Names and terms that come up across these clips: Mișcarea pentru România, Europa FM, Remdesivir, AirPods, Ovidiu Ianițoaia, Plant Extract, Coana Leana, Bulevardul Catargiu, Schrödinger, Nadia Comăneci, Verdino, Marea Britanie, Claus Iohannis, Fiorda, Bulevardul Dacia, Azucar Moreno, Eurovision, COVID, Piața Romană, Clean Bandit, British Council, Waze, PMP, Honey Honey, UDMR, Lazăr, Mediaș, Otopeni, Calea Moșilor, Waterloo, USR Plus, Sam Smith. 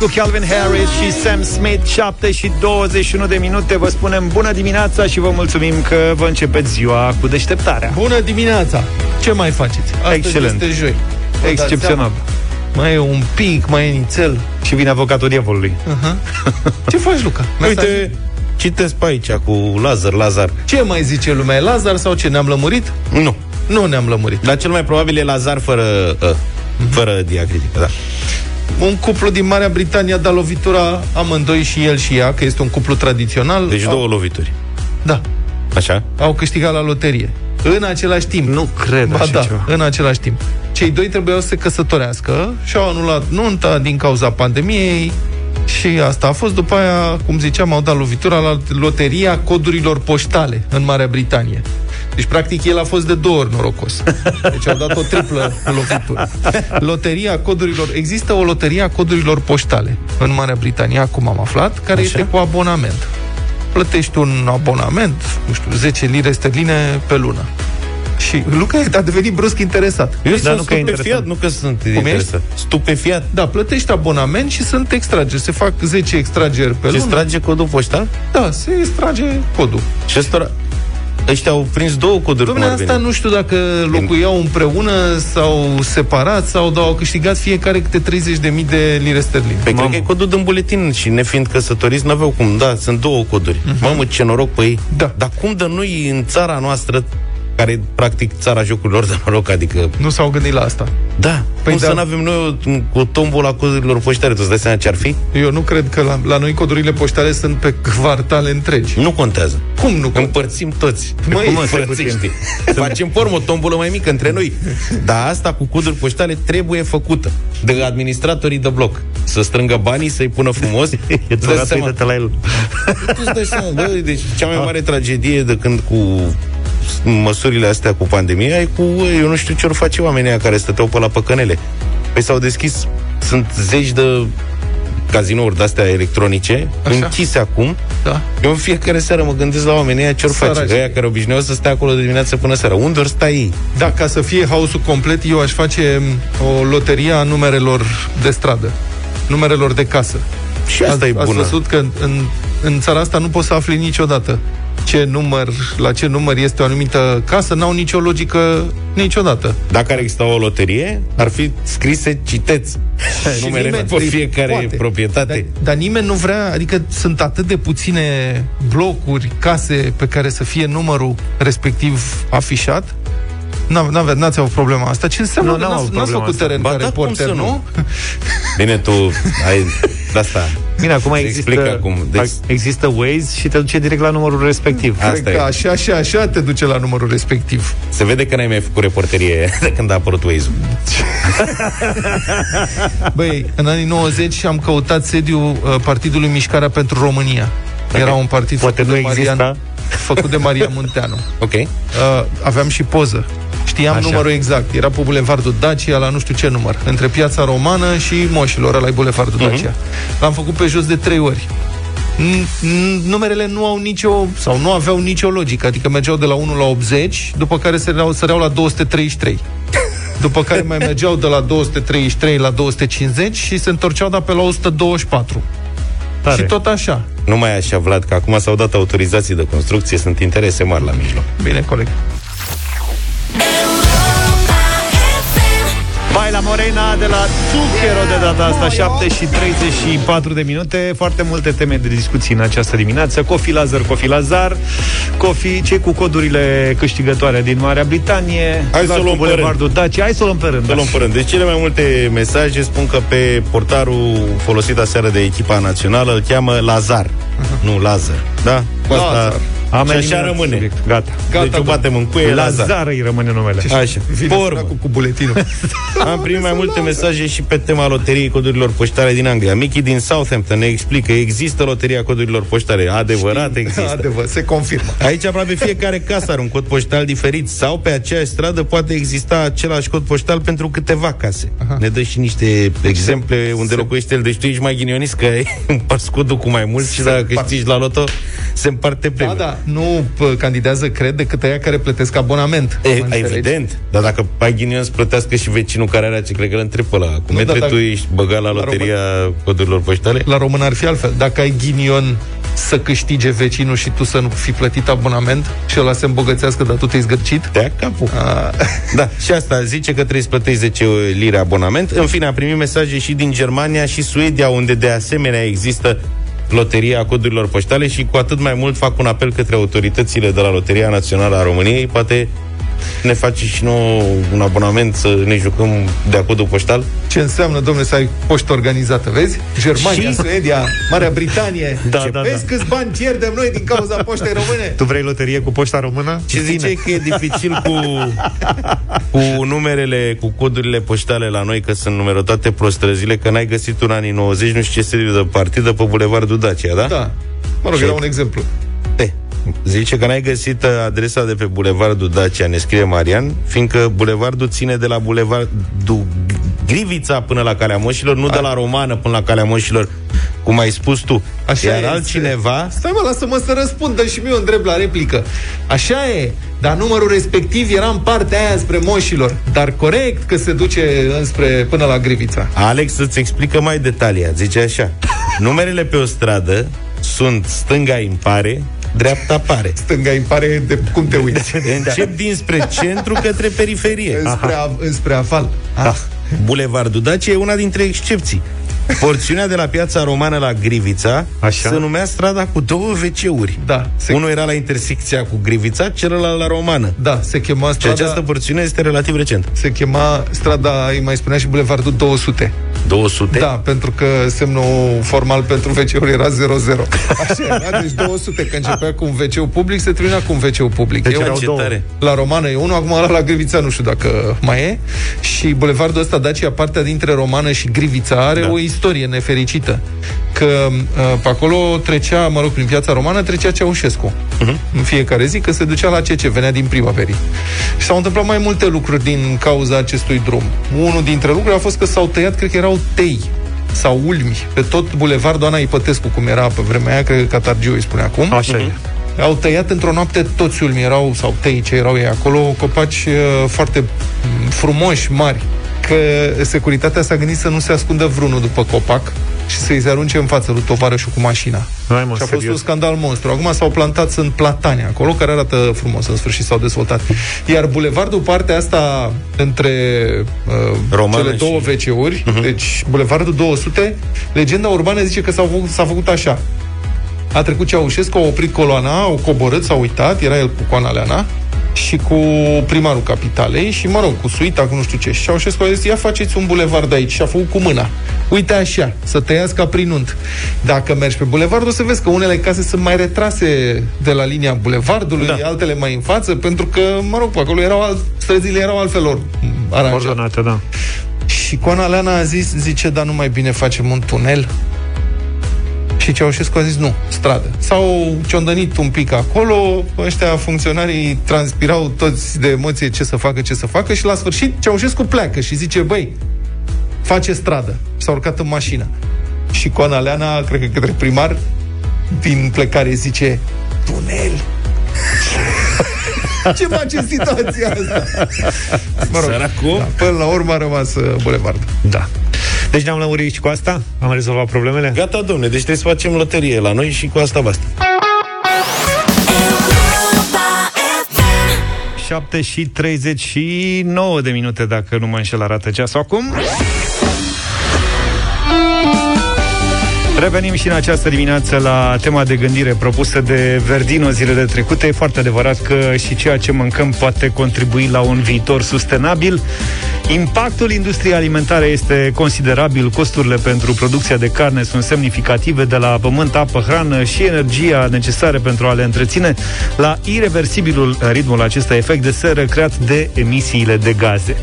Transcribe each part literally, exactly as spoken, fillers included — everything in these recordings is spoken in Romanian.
cu Calvin Harris și Sam Smith. Șapte și douăzeci și unu de minute. Vă spunem bună dimineața și vă mulțumim că vă începeți ziua cu deșteptarea. Bună dimineața! Ce mai faceți? Astăzi Excelent. Este joi. Excepțional. Mai e un pic, mai e nițel. Și vine avocatul diavolului. Uh-huh. Ce faci, Luca? Uite, citesc pe aici cu Lazăr, Lazar. Ce mai zice lumea? Lazar sau ce? Ne-am lămurit? Nu. Nu ne-am lămurit. Dar cel mai probabil e Lazar fără uh, fără diacritică, da. Un cuplu din Marea Britanie a dat lovitura amândoi, și el și ea, că este un cuplu tradițional. Deci au... două lovituri. Da. Așa? Au câștigat la loterie. În același timp. Nu cred ba așa da, ceva. În același timp. Cei doi trebuiau să se căsătorească și au anulat nunta din cauza pandemiei. Și asta a fost. După aia, cum ziceam, au dat lovitura la loteria codurilor poștale în Marea Britanie. Deci, practic, el a fost de două ori norocos. Deci au dat o triplă lovitură. Loteria codurilor... Există o loterie a codurilor poștale în Marea Britanie, acum am aflat, care Așa? Este cu abonament. Plătești un abonament, nu știu, zece lire sterline pe lună. Și Luca a devenit brusc interesat. Eu sunt stupefiat, nu că sunt interesat. Stupefiat. Da, plătești abonament și sunt extrageri. Se fac zece extrageri pe lună. Se extrage codul poștal? Da, se extrage codul. Și ăsta... Ăștia au prins două coduri. Dom'le, asta nu știu dacă locuiau împreună sau separat, sau au câștigat fiecare câte treizeci de mii de lire sterline. Pe cred că e codul din buletin și nefiind căsătoriți, n-aveau cum. Da, sunt două coduri. Uh-huh. Mamă, ce noroc pe ei. Da. Dar cum de noi în țara noastră, care e practic țara jocurilor de noroc, adică... Nu s-au gândit la asta. Da. Păi cum da. Să n-avem noi o, o tombola codurilor poștale? Tu îți dai seama ce ar fi? Eu nu cred că la, la noi codurile poștale sunt pe quartale întregi. Nu contează. Cum nu contează? Împărțim toți. Măi, împărțești. Facem formă o tombolă mai mică între noi. Dar asta cu coduri poștale trebuie făcută de administratorii de bloc. Să strângă banii, să-i pună frumos. E tu la el. Tu îți dai seama, bă, deci cea mai mare tragedie de când cu... măsurile astea cu pandemia e cu, eu nu știu ce ori face oamenii aia care stăteau pe la păcănele. Păi s-au deschis, sunt zeci de cazinouri de-astea electronice, Așa? Închise acum. Da. Eu în fiecare seară mă gândesc la oamenii aia ce ori face, aia care obișnuiau să stea acolo de dimineață până seara. Unde ori stai ei? Da, ca să fie haosul complet, eu aș face o loterie a numerelor de stradă, numerelor de casă. Și asta a, e bună. Ați văzut că în, în țara asta nu poți să afli niciodată ce număr, la ce număr este o anumită casă, n-au nicio logică niciodată. Dacă ar exista o loterie, ar fi scrise, citeți numerele pe fiecare poate. Proprietate. Dar, dar nimeni nu vrea, adică sunt atât de puține blocuri, case pe care să fie numărul respectiv afișat. N-avea, n-ați avut problema asta. Ce înseamnă nu, că n-ați, n-ați făcut teren ba, care da, porter, nu? Bine, tu ai asta. Bine, acum există, acum. Deci... există Waze și te duce direct la numărul respectiv. Asta Cred e. Că așa și așa te duce la numărul respectiv. Se vede că n-ai mai făcut reporterie de când a apărut Waze-ul. Băi, în anii nouăzeci am căutat sediul partidului Mișcarea pentru România. Era un partid Poate făcut, nu de Marian, făcut de Maria Munteanu. Okay. uh, Aveam și poză. Știam Așa. Numărul exact. Era pe Bulevardul Dacia la nu știu ce număr, între Piața Romană și Moșilor. Ăla-i Bulevardul uh-huh. Dacia. L-am făcut pe jos de trei ori. Numerele nu au nicio sau nu aveau nicio logică. Adică mergeau de la unu la optzeci, după care săreau la două sute treizeci și trei, după care mai mergeau de la două sute treizeci și trei la două sute cincizeci și se întorceau de pe la o sută douăzeci și patru. Tare. Și tot așa. Nu mai așa, Vlad, că acum s-au dat autorizații de construcție, sunt interese mari la mijloc. Bine, coleg. Baila Morena de la Zucchero de data asta. Șapte și treizeci și patru de minute. Foarte multe teme de discuții în această dimineață. Cofi Lazar, Cofi Lazar Cofi, cei cu codurile câștigătoare din Marea Britanie. Hai să o luăm pe rând. Daci. Hai să o luăm pe rând, da. luăm pe rând. Deci cele mai multe mesaje spun că pe portarul folosit aseară de echipa națională îl cheamă Lazar. Uh-huh. Nu Lazar, da? Cu asta... Lazar. Am și așa rămâne. Subiect. Gata. Gata. Deci o batem în cuie. Lazar îi rămâne numele. Așa. Pormă. Cu, cu buletinul. Am primit mai multe mesaje și pe tema loteriei codurilor poștale din Anglia. Mickey din Southampton ne explică, există loteria codurilor poștale. Adevărat, știm, există. Adevărat, se confirmă. Aici aproape fiecare casă are un cod poștal diferit sau pe aceeași stradă poate exista același cod poștal pentru câteva case. Aha. Ne dă și niște exemple unde se... locuiește el. Deci tu ești mai ghinionist că împarți codul cu mai mulți și dacă câștigi la loto se împarte premiul. Da, da. nu candidează, cred, decât aia care plătesc abonament. E, evident. Dar dacă ai ghinion să plătească și vecinul care are aceea, cred că îl întreb pe ăla. Cum între tu ești băgat la loteria codurilor poștale? La român ar fi altfel. Dacă ai ghinion să câștige vecinul și tu să nu fi plătit abonament și ăla se îmbogățească, dar tu te-ai zgârcit? Te-a capul. A... Da, și asta zice că trebuie să plătești zece lire abonament. În fine, am primit mesaje și din Germania și Suedia, unde de asemenea există loteria codurilor poștale și cu atât mai mult fac un apel către autoritățile de la Loteria Națională a României. Poate ne face și nouă un abonament să ne jucăm de-a codul poștal. Ce înseamnă, domnule, să ai poștă organizată, vezi? Germania, și... Suedia, Marea Britanie. Da, ce da, vezi da. Câți bani pierdem noi din cauza poștei române? Tu vrei loterie cu poșta română? Ce ziceai că e dificil cu, cu numerele, cu codurile poștale la noi, că sunt numerotate prostrăzile, că n-ai găsit în anii nouăzeci, nu știu ce seriu de partidă pe Bulevardul Dacia, da? Da. Mă rog, era un exemplu. E. Zice că n-ai găsit adresa de pe Bulevardul Dacia, ne scrie Marian, fiindcă bulevardul ține de la Bulevardul Grivița până la Calea Moșilor, nu a. de la Romană până la Calea Moșilor, cum ai spus tu. Așa. Iar e, altcineva... Stai mă, lasă-mă să răspundă și mie, o întreb la replică. Așa e, dar numărul respectiv era în partea aia spre Moșilor, dar corect că se duce înspre până la Grivița. Alex îți explică mai detaliat, zice așa. Numerele pe o stradă sunt stânga impare, dreapta pare. Stânga impare de cum te uiți. Încep dinspre centru către periferie. Înspre, a, înspre afal. Da. Bulevardul Dacia e una dintre excepții. Porțiunea de la Piața Romană la Grivița așa? Se numea strada cu două ve ce-uri. Da, se... Unul era la intersecția cu Grivița, celălalt la Romană. Da, se chema strada... Și această porțiune este relativ recent. Se chema strada, îi mai spunea și Bulevardul două sute. două sute? Da, pentru că semnul formal pentru ve ce-uri era zero zero. Așa era, deci două sute, că începea cu un ve ce public, se termina cu un ve ce public. Deci erau două. La Romană e unul, acum ăla la Grivița nu știu dacă mai e. Și Bulevardul ăsta Dacia, partea dintre Romană și Grivița, are da. o istorie nefericită, că pe acolo trecea, mă rog, prin Piața Romană trecea Ceaușescu. Uh-huh. În fiecare zi, că se ducea la ce ce, venea din primăverii. Și s-au întâmplat mai multe lucruri din cauza acestui drum. Unul dintre lucruri a fost că s-au tăiat, cred că erau tei sau ulmi, pe tot bulevardul Ana Ipătescu, cum era pe vremea aia, cred că Catargiu îi spune acum. Așa e. Au tăiat într-o noapte toți ulmi, erau, sau tei ce erau ei acolo, copaci foarte frumoși, mari. Că securitatea s-a gândit să nu se ascundă vreunul după copac și să-i se arunce în față lui tovarășul cu mașina. Hai, mă, și a fost serios. Un scandal monstru. Acum s-au plantat, sunt platane acolo, care arată frumos, în sfârșit s-au dezvoltat. Iar bulevardul, partea asta între uh, cele două și... ve ce-uri, uh-huh. deci bulevardul două sute, legenda urbană zice că s-a făcut, s-a făcut așa. A trecut Ceaușescu, a oprit coloana, au coborât, s-a uitat, era el cu Coana Leana și cu primarul Capitalei și, mă rog, cu suita, cu nu știu ce. Și Ceaușescu a zis, ia faceți un bulevard aici. Și a făcut cu mâna. Uite așa, să tăiască ca prin unt. Dacă mergi pe bulevard, o să vezi că unele case sunt mai retrase de la linia bulevardului, da. Altele mai în față, pentru că, mă rog, acolo erau alt, străzile erau altfel aranjate. Da. Și Coana Leana a zis, zice, dar nu mai bine facem un tunel? Și Ceaușescu a zis nu, stradă. S-au ciondănit un pic acolo, ăștia funcționarii transpirau toți de emoție ce să facă, ce să facă și la sfârșit Ceaușescu pleacă și zice, băi, face stradă. S-a urcat în mașină. Și Coana Leana, cred că către primar, din plecare zice, tunel. Ce face situația asta? Mă rog, da, până la urmă a rămas bulevardul. Da. Deci ne-am lămurit și cu asta? Am rezolvat problemele? Gata, domne, deci trebuie să facem loterie la noi și cu asta basta. șapte și treizeci și nouă de minute, dacă nu mă înșel, arată ceasul acum. Revenim și în această dimineață la tema de gândire propusă de Verdino zilele trecute. E foarte adevărat că și ceea ce mâncăm poate contribui la un viitor sustenabil. Impactul industriei alimentare este considerabil, costurile pentru producția de carne sunt semnificative, de la pământ, apă, hrană și energia necesară pentru a le întreține, la ireversibilul ritmul acesta efect de seră creat de emisiile de gaze.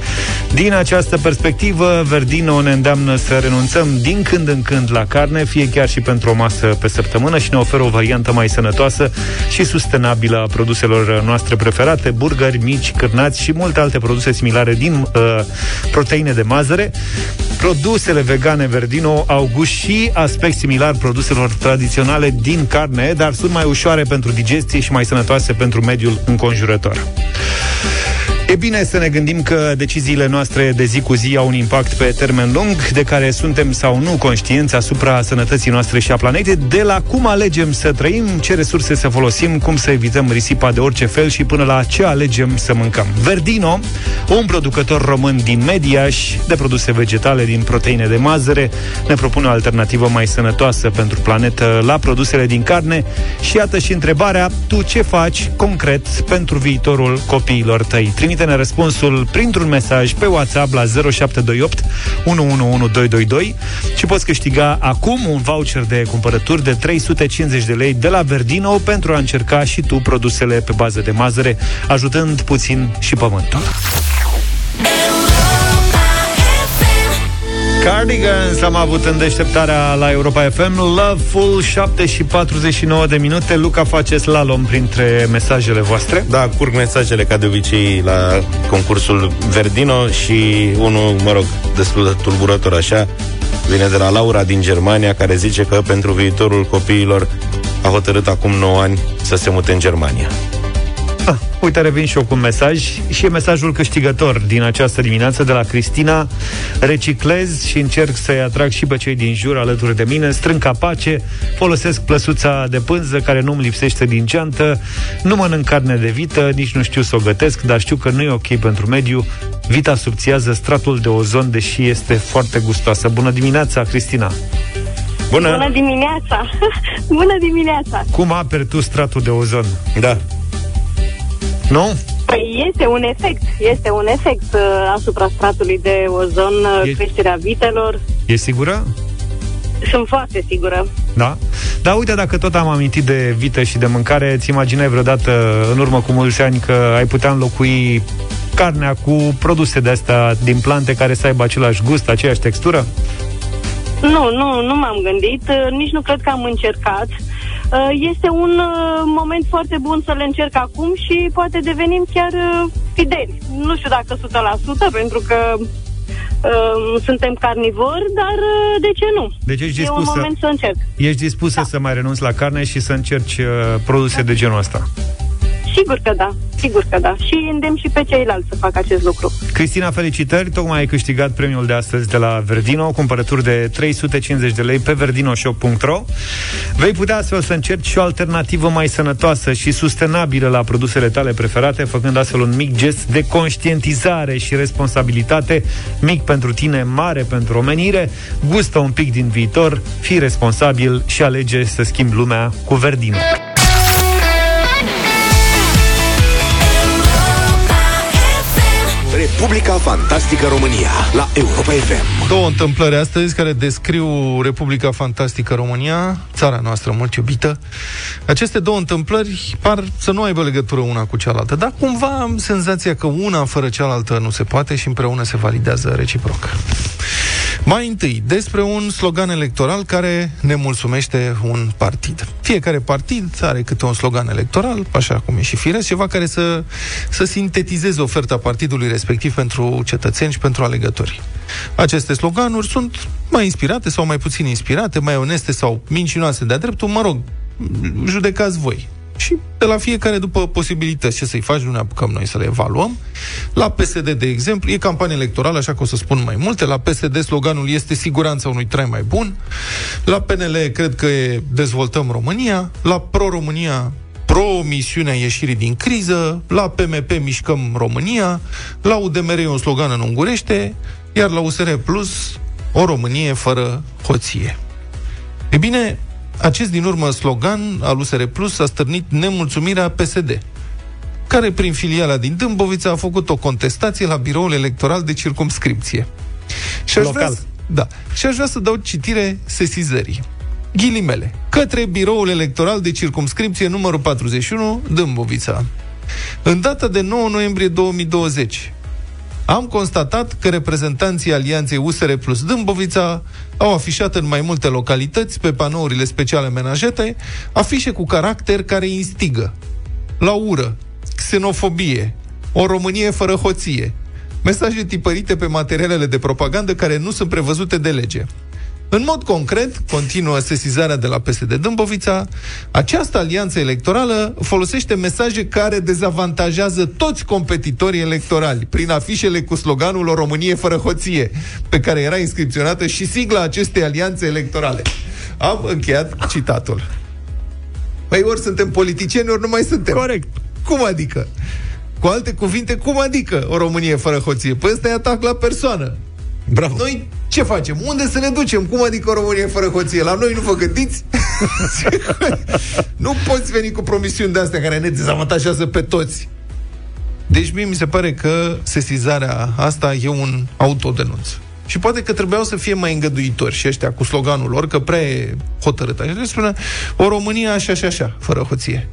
Din această perspectivă, Verdino ne îndeamnă să renunțăm din când în când la carne, fie fie chiar și pentru o masă pe săptămână și ne oferă o variantă mai sănătoasă și sustenabilă a produselor noastre preferate, burgeri, mici, cârnați și multe alte produse similare din uh, proteine de mazăre. Produsele vegane Verdino au gust și aspect similar produselor tradiționale din carne, dar sunt mai ușoare pentru digestie și mai sănătoase pentru mediul înconjurător. E bine să ne gândim că deciziile noastre de zi cu zi au un impact pe termen lung, de care suntem sau nu conștienți asupra sănătății noastre și a planetei, de la cum alegem să trăim, ce resurse să folosim, cum să evităm risipa de orice fel și până la ce alegem să mâncăm. Verdino, un producător român din Mediaș, de produse vegetale din proteine de mazăre, ne propune o alternativă mai sănătoasă pentru planetă la produsele din carne și iată și întrebarea, tu ce faci concret pentru viitorul copiilor tăi? Trimite-ne răspunsul printr-un mesaj pe WhatsApp la zero șapte doi opt unu unu unu doi doi doi și poți câștiga acum un voucher de cumpărături de trei sute cincizeci de lei de la Verdino pentru a încerca și tu produsele pe bază de mazăre, ajutând puțin și pământul. Cardigans am avut în deșteptarea la Europa F M. Loveful, șapte și patruzeci și nouă de minute. Luca, face slalom printre mesajele voastre. Da, curg mesajele ca de obicei la concursul Verdino și unul, mă rog, destul de tulburător așa, vine de la Laura din Germania, care zice că pentru viitorul copiilor a hotărât acum nouă ani să se mute în Germania. Ah, uite, revin și eu cu un mesaj și e mesajul câștigător din această dimineață de la Cristina. Reciclez și încerc să-i atrag și pe cei din jur alături de mine, strâng capace, folosesc plăsuța de pânză care nu-mi lipsește din geantă, nu mănânc carne de vită, nici nu știu să o gătesc, dar știu că nu e ok pentru mediu. Vita subțiază stratul de ozon, deși este foarte gustoasă. Bună dimineața, Cristina! Bună, Bună dimineața! Bună dimineața! Cum aperi tu stratul de ozon? Da. Nu? Păi este un efect, este un efect uh, asupra stratului de ozon, e... creșterea vitelor. E sigură? Sunt foarte sigură. Da? Dar uite, dacă tot am amintit de vită și de mâncare, ți imaginai vreodată, în urmă cu mulți ani, că ai putea înlocui carnea cu produse de-astea din plante care să aibă același gust, aceeași textură? Nu, nu, nu m-am gândit, nici nu cred că am încercat. Este un moment foarte bun să le încerc acum și poate devenim chiar fideli. Nu știu dacă o sută la sută, pentru că uh, suntem carnivori, dar uh, de ce nu? Deci ești dispusă, e un moment să încerc. Ești dispusă da. să mai renunți la carne și să încerci uh, produse da. de genul ăsta? Sigur că da, sigur că da. Și îndemn și pe ceilalți să facă acest lucru. Cristina, felicitări, tocmai ai câștigat premiul de astăzi de la Verdino, cumpărături de trei sute cincizeci de lei pe verdino shop punct ro. Vei putea astfel să încerci și o alternativă mai sănătoasă și sustenabilă la produsele tale preferate, făcând astfel un mic gest de conștientizare și responsabilitate, mic pentru tine, mare pentru omenire. Gustă un pic din viitor, fii responsabil și alege să schimbi lumea cu Verdino. Republica Fantastică România la Europa F M. Două întâmplări astăzi care descriu Republica Fantastică România, țara noastră mult iubită. Aceste două întâmplări par să nu aibă legătură una cu cealaltă, dar cumva am senzația că una fără cealaltă nu se poate și împreună se validează reciproc. Mai întâi, despre un slogan electoral care ne mulțumește un partid. Fiecare partid are câte un slogan electoral, așa cum e și firesc, ceva care să, să sintetizeze oferta partidului respectiv pentru cetățeni și pentru alegători. Aceste sloganuri sunt mai inspirate sau mai puțin inspirate, mai oneste sau mincinoase de-a dreptul, mă rog, judecați voi. Și de la fiecare după posibilități, ce să-i faci, nu ne apucăm noi să le evaluăm. La P S D, de exemplu, e campanie electorală, așa că o să spun mai multe. La P S D sloganul este siguranța unui trai mai bun. La P N L cred că e dezvoltăm România. La Pro-România, promisiunea ieșirii din criză. La P M P mișcăm România. La U D M R e un slogan în ungurește. Iar la U S R Plus, o Românie fără hoție. E bine, acest din urmă slogan al U S R Plus a stârnit nemulțumirea P S D, care prin filiala din Dâmbovița a făcut o contestație la biroul electoral de circumscripție. Și aș, vrea să, da, și aș vrea să dau citire sesizării. Ghilimele. Către biroul electoral de circumscripție numărul patruzeci și unu, Dâmbovița. În data de nouă noiembrie două mii douăzeci, am constatat că reprezentanții alianței U S R Plus Dâmbovița au afișat în mai multe localități, pe panourile speciale menajete, afișe cu caracter care instigă la ură, xenofobie, o Românie fără hoție, mesaje tipărite pe materialele de propagandă care nu sunt prevăzute de lege. În mod concret, continuă sesizarea de la P S D Dâmbovița, această alianță electorală folosește mesaje care dezavantajează toți competitorii electorali, prin afișele cu sloganul O Românie fără hoție, pe care era inscripționată și sigla acestei alianțe electorale. Am încheiat citatul. Păi ori suntem politicieni, ori nu mai suntem. Corect. Cum adică? Cu alte cuvinte, cum adică o Românie fără hoție? Păi ăsta e atac la persoană. Bravo. Noi ce facem? Unde să ne ducem? Cum adică o Românie fără hoție? La noi nu vă gândiți? Nu poți veni cu promisiuni de astea care ne dezavantajează pe toți. Deci mie mi se pare că sesizarea asta e un autodenunț. Și poate că trebuiau să fie mai îngăduitori și ăștia cu sloganul lor, că prea e hotărât. Așa se spune, o Românie așa și așa, fără hoție.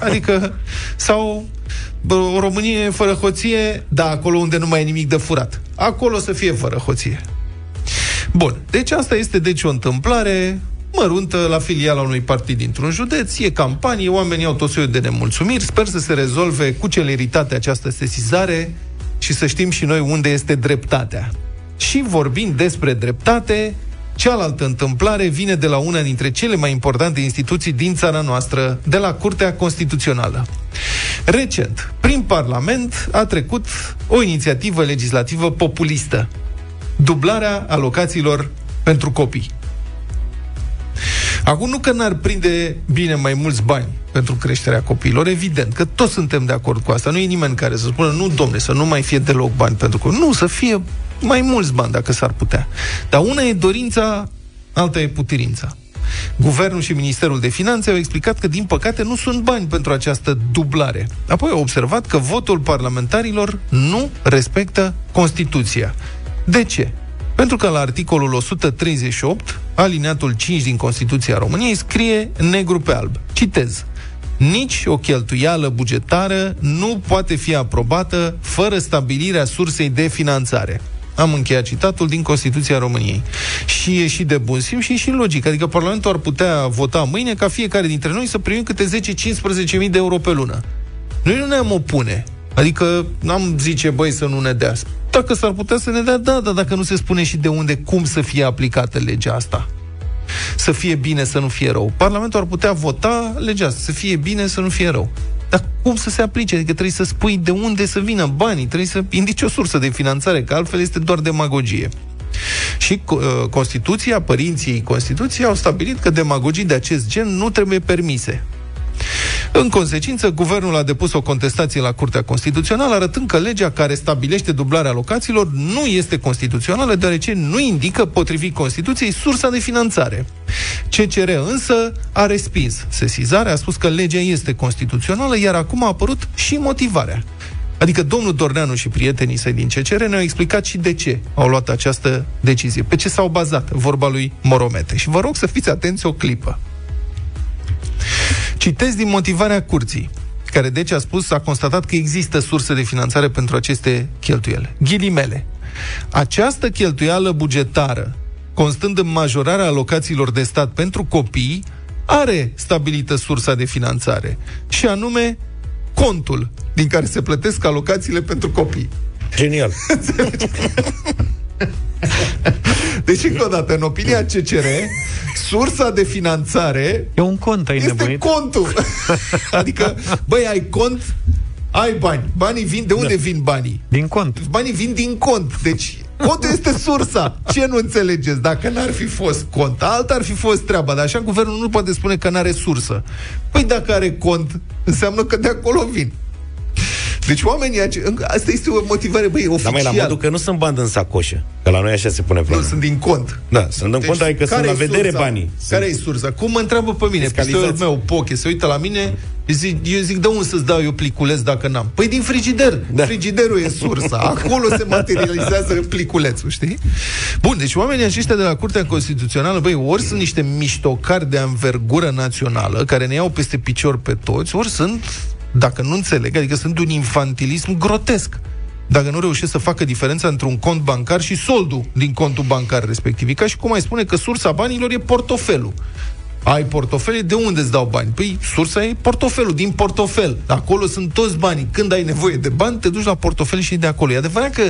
Adică, sau o Românie fără hoție, da, acolo unde nu mai e nimic de furat. Acolo să fie fără hoție. Bun, deci asta este deci o întâmplare măruntă la filiala unui partid dintr-un județ, e campanie, oamenii au tot soiul de nemulțumiri, sper să se rezolve cu celeritate această sesizare și să știm și noi unde este dreptatea. Și vorbind despre dreptate, cealaltă întâmplare vine de la una dintre cele mai importante instituții din țara noastră, de la Curtea Constituțională. Recent, prin Parlament a trecut o inițiativă legislativă populistă, dublarea alocațiilor pentru copii. Acum, nu că n-ar prinde bine mai mulți bani pentru creșterea copiilor, evident că toți suntem de acord cu asta. Nu e nimeni care să spună, nu, domne, să nu mai fie deloc bani pentru copii. Nu, să fie mai mulți bani dacă s-ar putea. Dar una e dorința, alta e putirința. Guvernul și Ministerul de Finanțe au explicat că, din păcate, nu sunt bani pentru această dublare. Apoi au observat că votul parlamentarilor nu respectă Constituția. De ce? Pentru că la articolul o sută treizeci și opt, alineatul cinci din Constituția României, scrie negru pe alb. Citez. Nici o cheltuială bugetară nu poate fi aprobată fără stabilirea sursei de finanțare. Am încheiat citatul din Constituția României. Și e și de bun simț și e și logic. Adică Parlamentul ar putea vota mâine ca fiecare dintre noi să primim câte zece cincisprezece mii de euro pe lună. Noi nu ne-am opune. Adică n-am zice, băi, să nu ne dea. Dacă s-ar putea să ne dea, da, dar dacă nu se spune și de unde, cum să fie aplicată legea asta. Să fie bine, să nu fie rău. Parlamentul ar putea vota legea asta, să fie bine, să nu fie rău. Dar cum să se aplice? Adică trebuie să spui de unde să vină banii, trebuie să indici o sursă de finanțare, că altfel este doar demagogie. Și uh, Constituția, părinții Constituției au stabilit că demagogii de acest gen nu trebuie permise. În consecință, guvernul a depus o contestație la Curtea Constituțională, arătând că legea care stabilește dublarea alocațiilor nu este constituțională, deoarece nu indică, potrivit Constituției, sursa de finanțare. C C R însă a respins sesizarea, a spus că legea este constituțională, iar acum a apărut și motivarea. Adică domnul Dorneanu și prietenii săi din C C R ne-au explicat și de ce au luat această decizie, pe ce s-au bazat, vorba lui Moromete. Și vă rog să fiți atenți o clipă. Citez din motivarea curții, care deci a spus, a constatat că există surse de finanțare pentru aceste cheltuiele. Ghilimele. Această cheltuială bugetară, constând în majorarea alocațiilor de stat pentru copii, are stabilită sursa de finanțare, și anume contul din care se plătesc alocațiile pentru copii. Genial! Deci, încă o dată, în opinia C C R, sursa de finanțare e un cont, ai este nebunit. Contul. Adică, băi, ai cont, ai bani. Banii vin, de unde da. vin banii? Din cont. Banii vin din cont. Deci, contul este sursa. Ce nu înțelegeți? Dacă n-ar fi fost cont, alta ar fi fost treaba. Dar așa, guvernul nu poate spune că n-are sursă. Păi dacă are cont, înseamnă că de acolo vin. Deci oamenii, asta este o motivare, băi, oficial. Dar mai la modul că nu sunt bani în sacoșă, că la noi așa se pune problema. Nu, sunt din cont. Da, sunt deci, în cont, adică sunt la vedere sursa? Banii. Care e sursa? Cum mă întreabă pe mine? Pistoiul meu, Poche, se uită la mine, eu zic, de unde să-ți dau eu pliculeț dacă n-am? Păi din frigider. Da. Frigiderul e sursa. Acolo se materializează pliculețul, știi? Bun, deci oamenii aceștia de la Curtea Constituțională, băi, ori sunt niște miștocari de anvergură națională, care ne iau peste picior pe toți, ori sunt... Dacă nu înțeleg, adică sunt un infantilism grotesc. dacă nu reușesc să facă diferența între un cont bancar și soldul din contul bancar respectiv. E ca și cum ai spune că sursa banilor e portofelul. Ai portofele, de unde îți dau bani? Păi sursa e portofelul, din portofel. Acolo sunt toți banii. Când ai nevoie de bani, te duci la portofel și de acolo. E adevărat că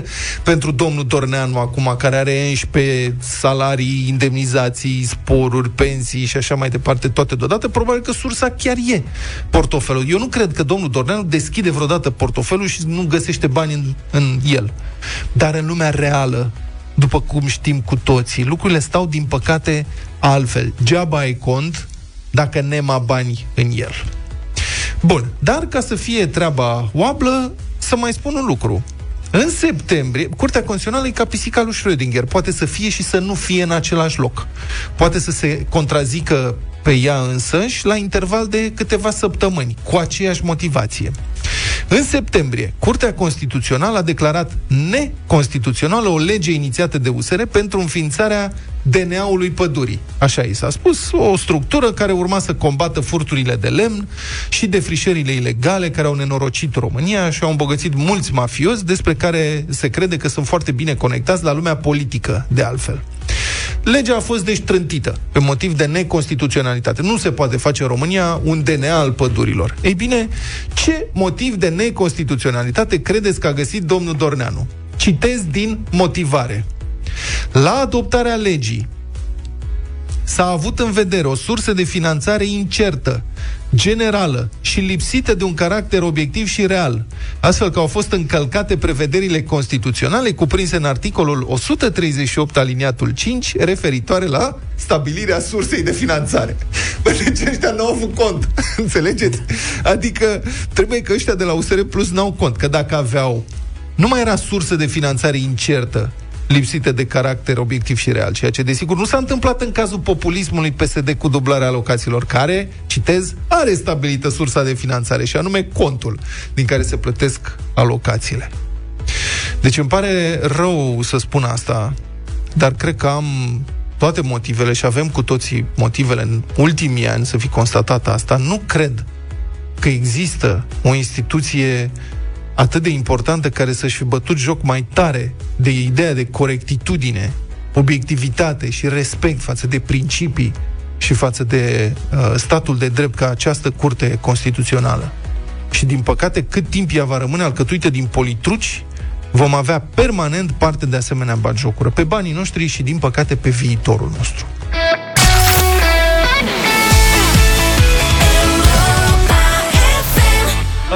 pentru domnul Dorneanu acum, care are unsprezece salarii, indemnizații, sporuri, pensii și așa mai departe, toate deodată, probabil că sursa chiar e portofelul. Eu nu cred că domnul Dorneanu deschide vreodată portofelul și nu găsește bani în, în el. Dar în lumea reală, după cum știm cu toții, lucrurile stau, din păcate, altfel. Geaba ai cont dacă nema bani în el. Bun, dar ca să fie treaba oablă, să mai spun un lucru. În septembrie, Curtea Constituțională e ca pisica lui Schrödinger. Poate să fie și să nu fie în același loc. Poate să se contrazică pe ea însăși la interval de câteva săptămâni, cu aceeași motivație. În septembrie, Curtea Constituțională a declarat neconstituțională o lege inițiată de U S R pentru înființarea D N A-ului pădurii. Așa i s-a spus, o structură care urma să combată furturile de lemn și defrișările ilegale care au nenorocit România și au îmbogățit mulți mafioți, despre care se crede că sunt foarte bine conectați la lumea politică, de altfel. Legea a fost deci trântită pe motiv de neconstituționalitate. Nu se poate face în România un D N A al pădurilor. Ei bine, ce motiv de neconstituționalitate credeți că a găsit domnul Dorneanu? Citez din motivare. La adoptarea legii s-a avut în vedere o sursă de finanțare incertă, generală și lipsită de un caracter obiectiv și real, astfel că au fost încălcate prevederile constituționale cuprinse în articolul o sută treizeci și opt aliniatul cinci, referitoare la stabilirea sursei de finanțare. Deci ăștia n-au avut cont, înțelegeți? Adică trebuie că ăștia de la U S R Plus n-au cont, că dacă aveau, nu mai era sursă de finanțare incertă, lipsite de caracter obiectiv și real, ceea ce desigur nu s-a întâmplat în cazul populismului P S D cu dublarea alocațiilor, care, citez, are stabilită sursa de finanțare și anume contul din care se plătesc alocațiile. Deci îmi pare rău să spun asta, dar cred că am toate motivele și avem cu toții motivele în ultimii ani să fi constatat asta. Nu cred că există o instituție atât de importantă care să-și fi bătut joc mai tare de ideea de corectitudine, obiectivitate și respect față de principii și față de uh, statul de drept ca această Curte Constituțională. Și din păcate, cât timp ea va rămâne alcătuită din politruci, vom avea permanent parte de asemenea batjocură pe banii noștri și din păcate pe viitorul nostru.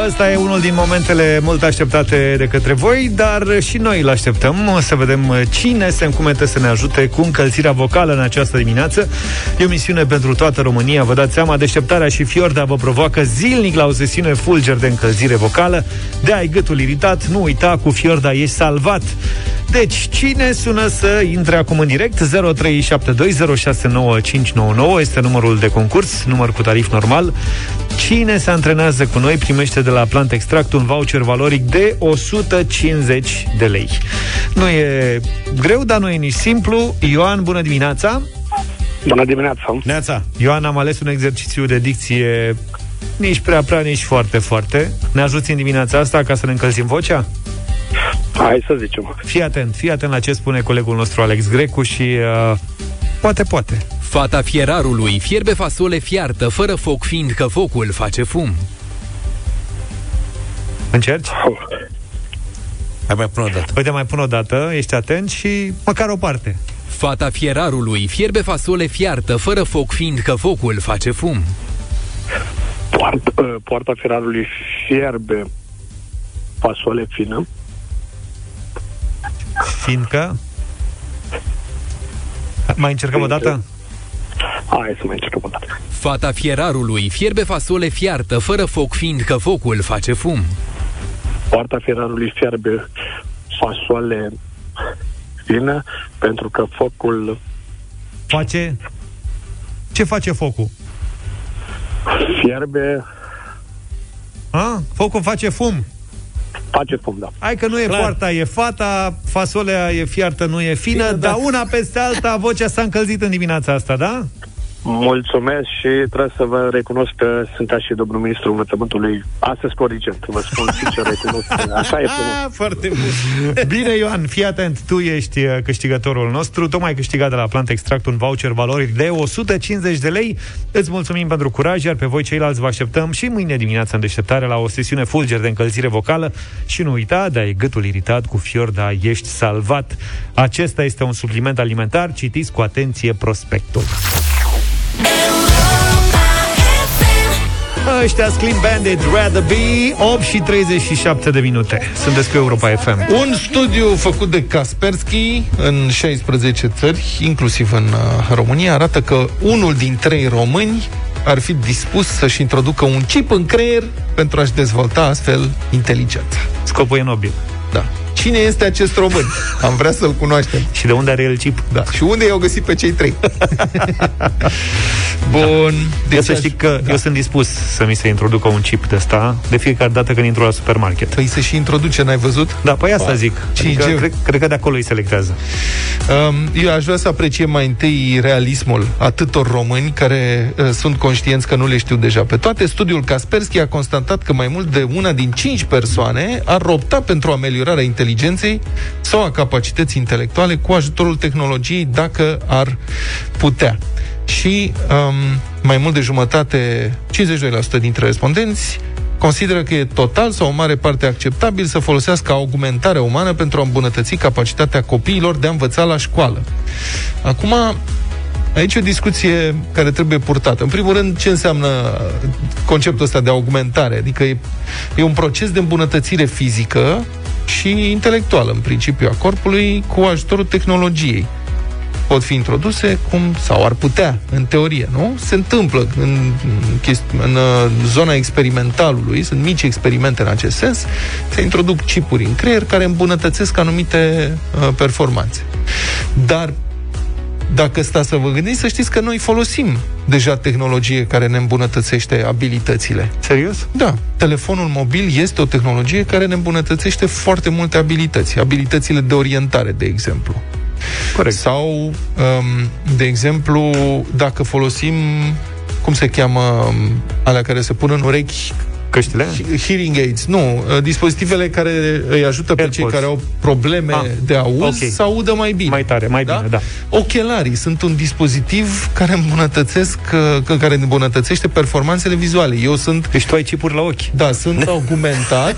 Asta e unul din momentele mult așteptate de către voi, dar și noi îl așteptăm. O să vedem cine se încumetă să ne ajute cu încălțirea vocală în această dimineață. E o misiune pentru toată România, vă dați seama, Deșteptarea și Fiorda vă provoacă zilnic la o sesiune fulger de încălzire vocală. De ai gâtul iritat, nu uita, cu Fiorda ești salvat. Deci, cine sună să intre acum în direct? zero trei șapte doi zero șase nouă cinci nouă nouă este numărul de concurs, număr cu tarif normal. Cine se antrenează cu noi primește de la Plant Extract un voucher valoric de o sută cincizeci de lei. Nu e greu, dar nu e nici simplu. Ioan, bună dimineața! Bună dimineața! Neața. Ioan, am ales un exercițiu de dicție nici prea prea, nici foarte, foarte. Ne ajuți în dimineața asta ca să ne încălzim vocea? Hai să zicem. Fii atent, fii atent la ce spune colegul nostru Alex Grecu și uh, poate, poate. Fata fierarului fierbe fasole fiartă, fără foc, fiindcă focul face fum. Încerci? Hai, mai pun o dată. Uite, mai pun o dată, ești atent și măcar o parte. Fata fierarului fierbe fasole fiartă, fără foc, fiindcă focul face fum. Poarta, uh, poarta fierarului fierbe fasole fină, fiindcă... Mai încercăm o dată? Hai să mai încercăm o dată. Fata fierarului fierbe fasole fiartă, fără foc, fiindcă focul face fum. Poarta fierarului fierbe fasole fină, pentru că focul... Face... Ce face focul? Fierbe... Ah, focul face fum. Face fum, da. Hai că nu e clar. Poarta, e fata, fasolea e fiartă, nu e fină, fină dar da. Una peste alta, vocea s-a încălzit în dimineața asta, da? Mulțumesc și trebuie să vă recunosc că sunt și domnul ministru învățământului astăzi corigent, vă spun sincer, recunosc. Așa e frumos. Foarte bun. Bine, Ioan, fii atent, tu ești câștigătorul nostru, tocmai câștigat de la Plant Extract un voucher valori de o sută cincizeci de lei. Îți mulțumim pentru curaj, iar pe voi ceilalți vă așteptăm și mâine dimineața în deșteptare la o sesiune fulger de încălzire vocală și nu uita, de-ai gâtul iritat cu Fiorda, ești salvat. Acesta este un supliment alimentar, citiți cu atenție prospectul. Ăștia-s Clean Bandit, Rather Be, opt și treizeci și șapte de minute. Sunteți cu Europa F M. Un studiu făcut de Kaspersky în șaisprezece țări, inclusiv în România, arată că unul din trei români ar fi dispus să-și introducă un chip în creier pentru a-și dezvolta astfel inteligența. Scopul e nobil. Da. Cine este acest român? Am vrea să-l cunoaștem. Și de unde are el chip? Da. Și unde i-au găsit pe cei trei? Bun. Da. Eu să știi că da. eu sunt dispus să mi se introducă un chip de ăsta de fiecare dată când intru la supermarket. Păi se și introduce, n-ai văzut? Da, păi asta zic. Adică, cred, cred că de acolo îi selectează. Eu aș vrea să apreciem mai întâi realismul atâtor români care sunt conștienți că nu le știu deja pe toate. Studiul Kaspersky a constatat că mai mult de una din cinci persoane ar opta pentru ameliorarea inteligenței sau a capacității intelectuale cu ajutorul tehnologiei dacă ar putea. Și um, mai mult de jumătate, cincizeci și doi la sută dintre respondenți, consideră că e total sau o mare parte acceptabil să folosească augmentarea umană pentru a îmbunătăți capacitatea copiilor de a învăța la școală. Acum, aici e o discuție care trebuie purtată. În primul rând, ce înseamnă conceptul ăsta de augmentare? Adică e, e un proces de îmbunătățire fizică și intelectuală, în principiu, a corpului cu ajutorul tehnologiei. Pot fi introduse, cum, sau ar putea, în teorie, nu? Se întâmplă în, chesti- în zona experimentalului, sunt mici experimente în acest sens, se introduc chipuri în creier care îmbunătățesc anumite uh, performanțe. Dar, dacă stați să vă gândiți, să știți că noi folosim deja tehnologie care ne îmbunătățește abilitățile. Serios? Da. Telefonul mobil este o tehnologie care ne îmbunătățește foarte multe abilități. Abilitățile de orientare, de exemplu. Corect. Sau, de exemplu, dacă folosim, cum se cheamă, alea care se pun în urechi? Căștile? Hearing aids, nu, dispozitivele care îi ajută pe AirPods. Cei care au probleme ah, de auz, okay. Să audă mai bine. Mai tare, mai da? bine, da. Ochelarii sunt un dispozitiv care îmbunătățesc, care îmbunătățește performanțele vizuale. Eu sunt... Deci tu ai chipuri la ochi. Da, sunt augmentat.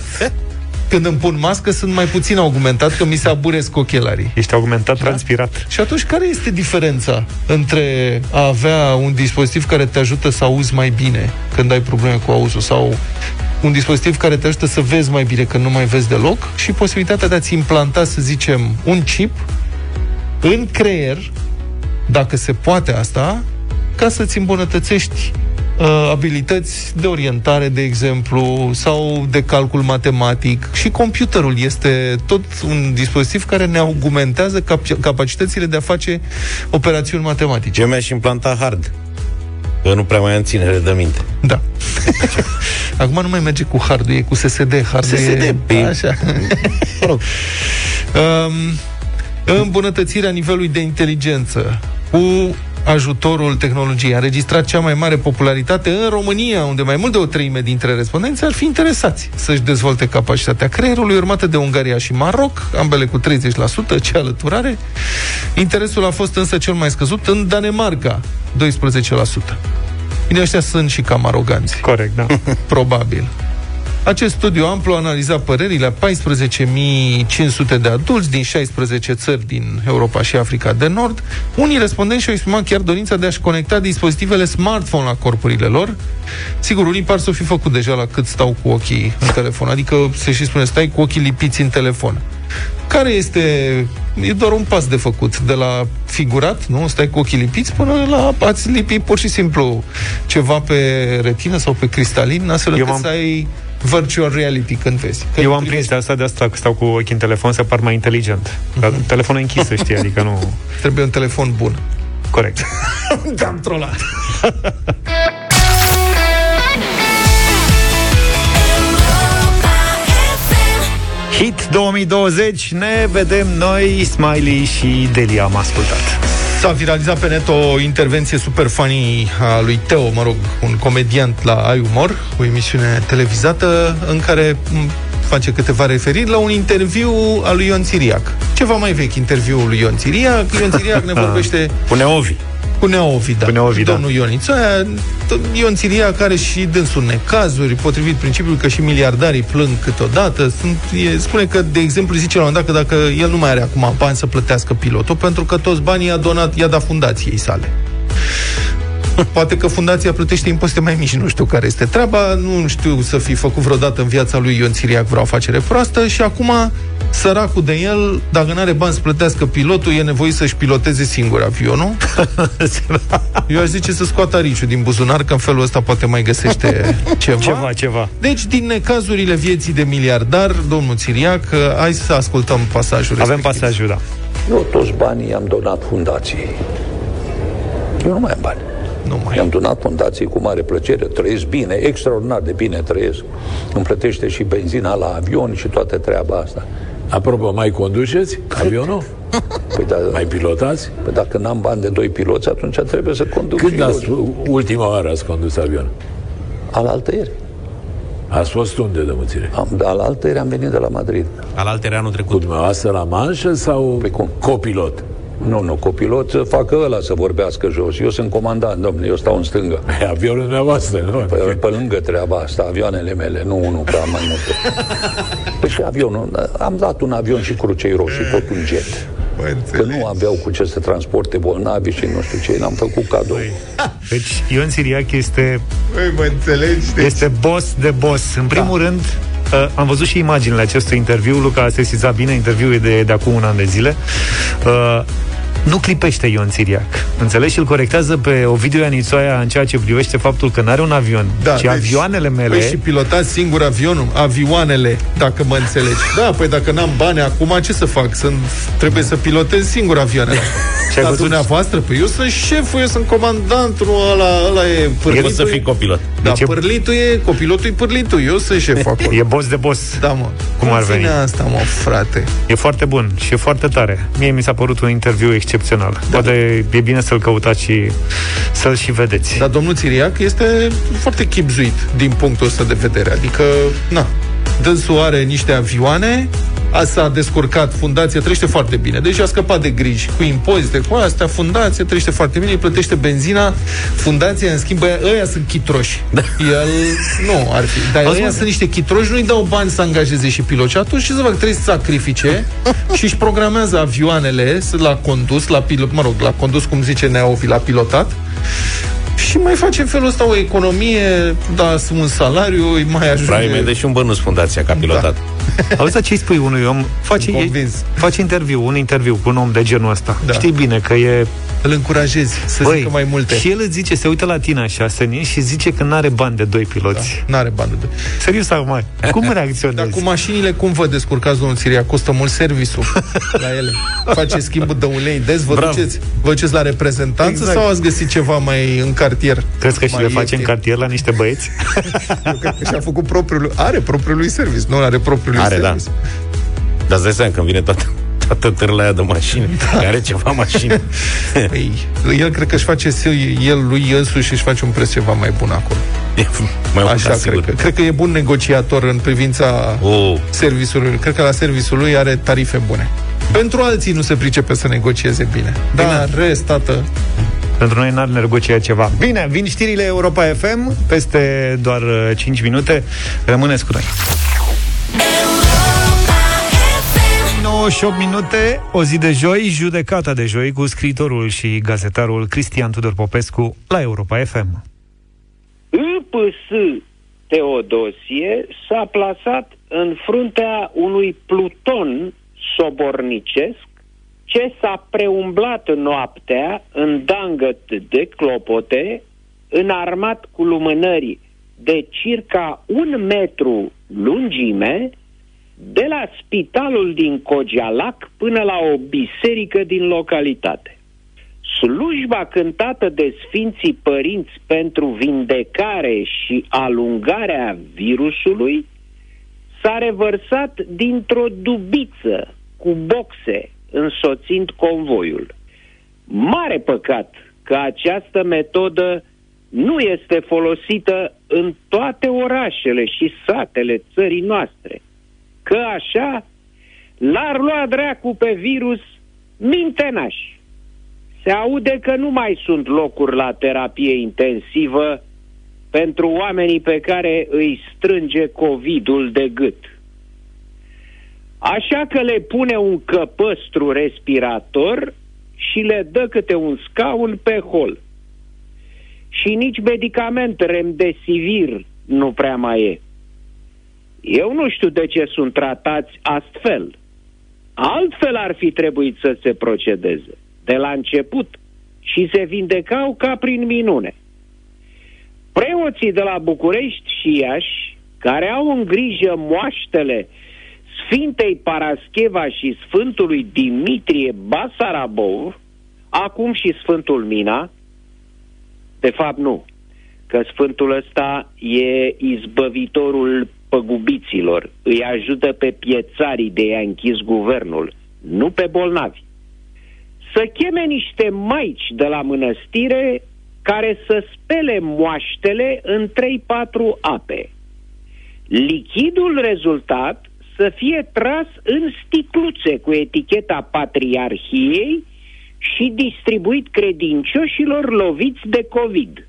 Când îmi pun mască, sunt mai puțin augmentat, că mi se aburesc ochelarii. Ești augmentat, da? Transpirat. Și atunci, care este diferența între a avea un dispozitiv care te ajută să auzi mai bine când ai probleme cu auzul sau un dispozitiv care te ajută să vezi mai bine când nu mai vezi deloc și posibilitatea de a-ți implanta, să zicem, un chip în creier, dacă se poate asta, ca să-ți îmbunătățești abilități de orientare, de exemplu, sau de calcul matematic. Și computerul este tot un dispozitiv care ne augmentează cap- capacitățile de a face operațiuni matematice. Eu mi-aș implanta hard, că nu prea mai am ținere de minte. Da. Acum nu mai merge cu hardul, e cu S S D. Hardul S S D, e... Așa. um, îmbunătățirea nivelului de inteligență cu ajutorul tehnologiei a înregistrat cea mai mare popularitate în România, unde mai mult de o treime dintre respondenți ar fi interesați să-și dezvolte capacitatea creierului, urmată de Ungaria și Maroc, ambele cu treizeci la sută, ce alăturare. Interesul a fost însă cel mai scăzut în Danemarca, doisprezece la sută. Bine, ăștia sunt și cam aroganți. Corect, da. Probabil. Acest studiu amplu a analizat părerile a paisprezece mii cinci sute de adulți din șaisprezece țări din Europa și Africa de Nord. Unii respondenți și-au exprimat chiar dorința de a-și conecta dispozitivele smartphone la corpurile lor. Sigur, unii par să fi făcut deja la cât stau cu ochii în telefon, adică se și spune, stai cu ochii lipiți în telefon. Care este... E doar un pas de făcut, de la figurat, nu? Stai cu ochii lipiți până la ați lipi pur și simplu ceva pe retină sau pe cristalin, astfel încât să ai virtual reality când vezi. Când eu am prins de asta, de asta că stau cu ochii în telefon să par mai inteligent. Dar telefonul e închis, știi, adică nu... Trebuie un telefon bun. Corect. Te-am trolat. Hit două mii douăzeci, ne vedem noi, Smiley și Delia, am ascultat. S-a viralizat pe net o intervenție super funny a lui Teo, mă rog, un comediant la Ai Umor, o emisiune televizată în care face câteva referiri la un interviu al lui Ion Țiriac. Ceva mai vechi interviul lui Ion Țiriac. Ion Țiriac ne vorbește... Pune ovi. Pune ovi, da. Pune ovi, domnul da. Ioniță. Ion Țiriac are și dânsul necazuri, potrivit principiului că și miliardarii plâng câteodată. Sunt, e, spune că, de exemplu, zice la un dat că dacă el nu mai are acum bani să plătească pilotul, pentru că toți banii i-a donat, i-a dat fundației sale. Poate că fundația plătește impozite mai mici, nu știu care este treaba, nu știu să fi făcut vreodată în viața lui Ion Țiriac vreo afacere proastă și acum, săracul de el, dacă n-are bani să plătească pilotul, e nevoit să-și piloteze singur avionul. Eu aș zice să scoată ariciul din buzunar, că în felul ăsta poate mai găsește ceva. Ceva, ceva. Deci, din necazurile vieții de miliardar, domnul Țiriac, hai să ascultăm pasajul respectiv. Avem pasajul, da. Eu toți banii i-am donat fundației. Eu nu mai am bani. Numai. I-am donat fundației cu mare plăcere, trăiesc bine, extraordinar de bine trăiesc. Îmi plătește și benzina la avion și toată treaba asta. Apropo, mai conduceți avionul? Păi da, mai pilotați? Păi dacă n-am bani de doi piloți, atunci trebuie să conduc. Când ați, ultima oară ați condus avionul? Alaltăieri. Ați fost unde, domnul Țiriac? Am, alaltăieri am venit de la Madrid. Alaltăieri anul trecut. Cu dumneavoastră la manșă sau păi cum? Copilot? Nu, nu, copilot facă ăla să vorbească jos. Eu sunt comandant, domnule, eu stau în stânga. Avionul dumneavoastră, nu? Păi, pe lângă treaba asta, avioanele mele, nu unul, prea mai multe. Păi și avionul, am dat un avion și Crucei Roșii, tot un jet. Că nu aveau cu ce să transporte bolnavi și nu știu ce, n-am făcut cadou. Deci Ion Țiriac este... Păi, mă înțelegi, deci... Este boss de boss. În primul da. rând, Uh, am văzut și imaginile acestui interviu. Luca a sesizat bine, interviul e de, de acum un an de zile. uh, Nu clipește Ion Țiriac, înțelegi? Și îl corectează pe Ovidiu Ianițoaia în ceea ce privește faptul că n-are un avion, da, ci deci, avioanele mele. Păi și pilotați singur avionul, avioanele, dacă mă înțelegi. Da, păi dacă n-am bani acum, ce să fac? Sunt, trebuie să pilotez singur avioanele. Dar văzut... dumneavoastră, păi eu sunt șeful, eu sunt comandantul, ăla, ăla e pârlitul. El să fii copilot. Da, deci pârlitul e, copilotul e pârlitul, eu sunt șef acolo. E boss de boss. Da, mă. Cum, Cum ar veni? Asta, mă, frate. E foarte bun și e foarte tare. Mie mi s-a părut un interviu excelent. Excepțional. Da. Poate e bine să-l căutați și să-l și vedeți. Dar domnul Țiriac este foarte chibzuit din punctul ăsta de vedere. Adică, na, dânsul are niște avioane, asta a descurcat, fundația trăiește foarte bine. Deci a scăpat de griji cu impozite, cu astea, fundația trăiește foarte bine, îi plătește benzina, fundația, în schimb, ăia sunt chitroși. Da. El, nu, ar fi. Dar ăia sunt niște chitroși, nu-i dau bani să angajeze și piloci. Atunci, ce să fac? Trebuie să sacrifice și își programează avioanele la condus, la pilot, mă rog, la condus, cum zice Neaovi, la pilotat. Și mai facem felul ăsta o economie, da, un salariu, îi mai ajunge... Praime, deși un bănuț fundația ca pilotat. Da. Auzi, ce îi spui unui om? Face, face interviu, un interviu cu un om de genul ăsta. Da. Știi bine că e... Îl încurajezi să Băi, zică mai multe. Și el îți zice, se uită la tine așa, senin, și zice că n-are bani de doi piloți. Da, n-are bani de doi. Serios, acum, cum reacționezi? Dar cu mașinile, cum vă descurcați, domnul Țiriac? Costă mult serviciul la ele. Face schimbul de ulei des, vă duceți, vă duceți la reprezentanță exact. Sau ați găsit ceva mai în cartier? Crezi că și le face în cartier la niște băieți? Eu cred că și-a făcut propriul... Are propriul lui service, nu are propriul lui service. Are, service. Da. Dar îți dai seama când vine toată... toată târla aia de mașini, da. Care are ceva mașini. Păi, el cred că își face, el lui însuși își face un preț ceva mai bun acolo. E, mai așa cred sigur. Că. Cred că e bun negociator în privința oh. serviciului. Cred că la serviciul lui are tarife bune. Pentru alții nu se pricepe să negocieze bine. Dar rest, tată... Pentru noi n-ar negocia ceva. Bine, vin știrile Europa F M peste doar cinci minute. Rămâneți cu noi. nouăzeci și opt minute, o zi de joi, judecata de joi cu scriitorul și gazetarul Cristian Tudor Popescu la Europa F M. P S Teodosie s-a plasat în fruntea unui pluton sobornicesc ce s-a preumblat noaptea în dangăt de clopote, înarmat cu lumânări de circa un metru lungime, de la spitalul din Cogialac până la o biserică din localitate. Slujba cântată de Sfinții Părinți pentru vindecare și alungarea virusului s-a revărsat dintr-o dubiță cu boxe însoțind convoiul. Mare păcat că această metodă nu este folosită în toate orașele și satele țării noastre, că așa l-ar lua dracu pe virus mintenași. Se aude că nu mai sunt locuri la terapie intensivă pentru oamenii pe care îi strânge COVID-ul de gât. Așa că le pune un căpăstru respirator și le dă câte un scaun pe hol. Și nici medicament remdesivir nu prea mai e. Eu nu știu de ce sunt tratați astfel. Altfel ar fi trebuit să se procedeze de la început și se vindecau ca prin minune. Preoții de la București și Iași, care au în grijă moaștele Sfintei Parascheva și Sfântului Dimitrie Basarabov, acum și Sfântul Mina, de fapt nu, că Sfântul ăsta e izbăvitorul păgubiților, îi ajută pe piețarii de i-a închis guvernul, nu pe bolnavi. Să cheme niște maici de la mănăstire care să spele moaștele în trei patru ape. Lichidul rezultat să fie tras în sticluțe cu eticheta Patriarhiei și distribuit credincioșilor loviți de COVID.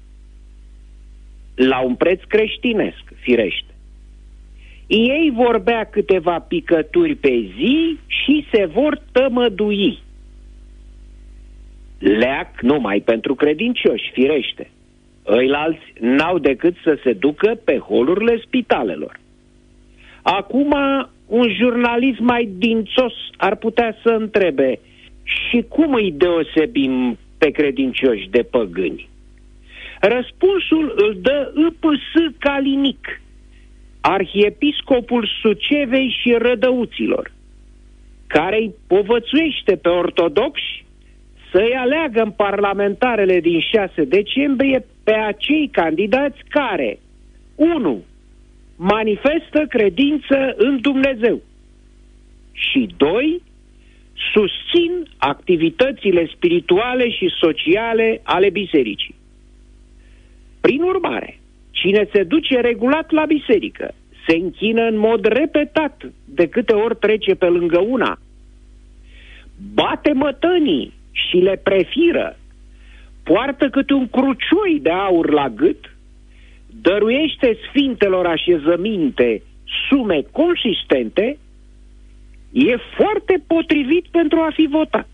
La un preț creștinesc, firește. Ei vor bea câteva picături pe zi și se vor tămădui. Leac numai pentru credincioși, firește. Ăilalți n-au decât să se ducă pe holurile spitalelor. Acum, un jurnalist mai dințos ar putea să întrebe: și cum îi deosebim pe credincioși de păgâni? Răspunsul îl dă U P S Calinic, arhiepiscopul Sucevei și Rădăuților, care îi povățuiește pe ortodocși să-i aleagă în parlamentarele din șase decembrie pe acei candidați care unu. Manifestă credință în Dumnezeu și doi. Susțin activitățile spirituale și sociale ale bisericii. Prin urmare, cine se duce regulat la biserică, se închină în mod repetat de câte ori trece pe lângă una, bate mătănii și le prefiră, poartă câte un crucioi de aur la gât, dăruiește sfintelor așezăminte sume consistente, e foarte potrivit pentru a fi votat.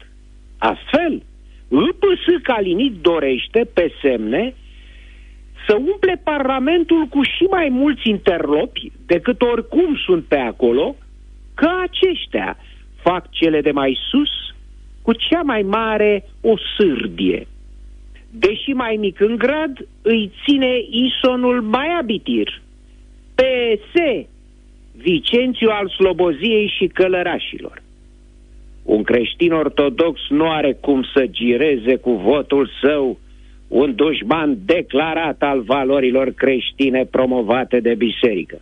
Astfel, U P S Calinic dorește, pe semne, să umple Parlamentul cu și mai mulți interlopi decât oricum sunt pe acolo, că aceștia fac cele de mai sus cu cea mai mare osârdie. Deși mai mic în grad, îi ține Isonul Baiabitir, P S, Vicențiu al Sloboziei și Călărașilor. Un creștin ortodox nu are cum să gireze cu votul său un dușman declarat al valorilor creștine promovate de biserică.